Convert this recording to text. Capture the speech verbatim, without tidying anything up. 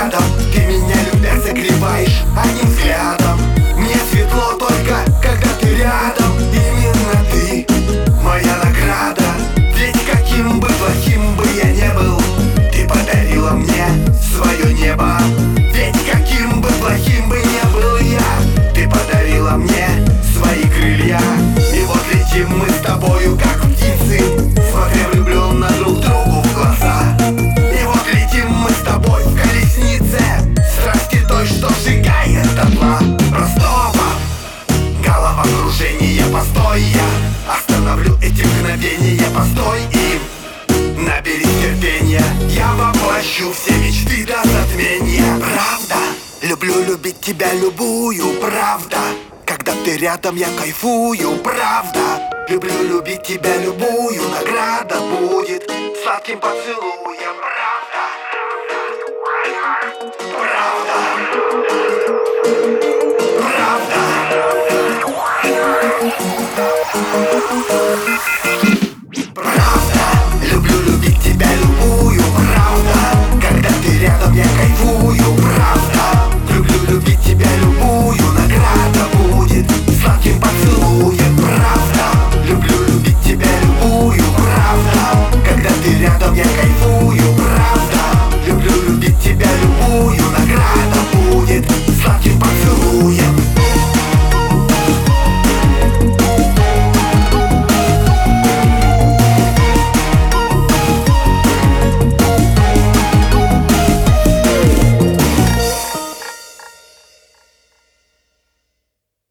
взглядом ты меня, любя, согреваешь одним взглядом. Мне светло только, когда ты рядом. Именно ты моя награда, ведь каким бы плохим бы я не был, ты подарила мне свое небо. Ведь каким бы плохим бы не был я, ты подарила мне свои крылья. И вот летим мы с тобою, как птицы, смотря влюбленно друг другу в глаза. И вот летим мы с тобой в колеснице страсти той, что сжигает дотла. Простого головокружения, постой, я остановлю эти мгновения, постой им, наберись терпения, я воплощу все мечты до затмения. Правда, люблю любить тебя любую, правда. Когда ты рядом, я кайфую, правда. Люблю любить тебя, любую награда будет сладким поцелуем, правда. Правда. Правда.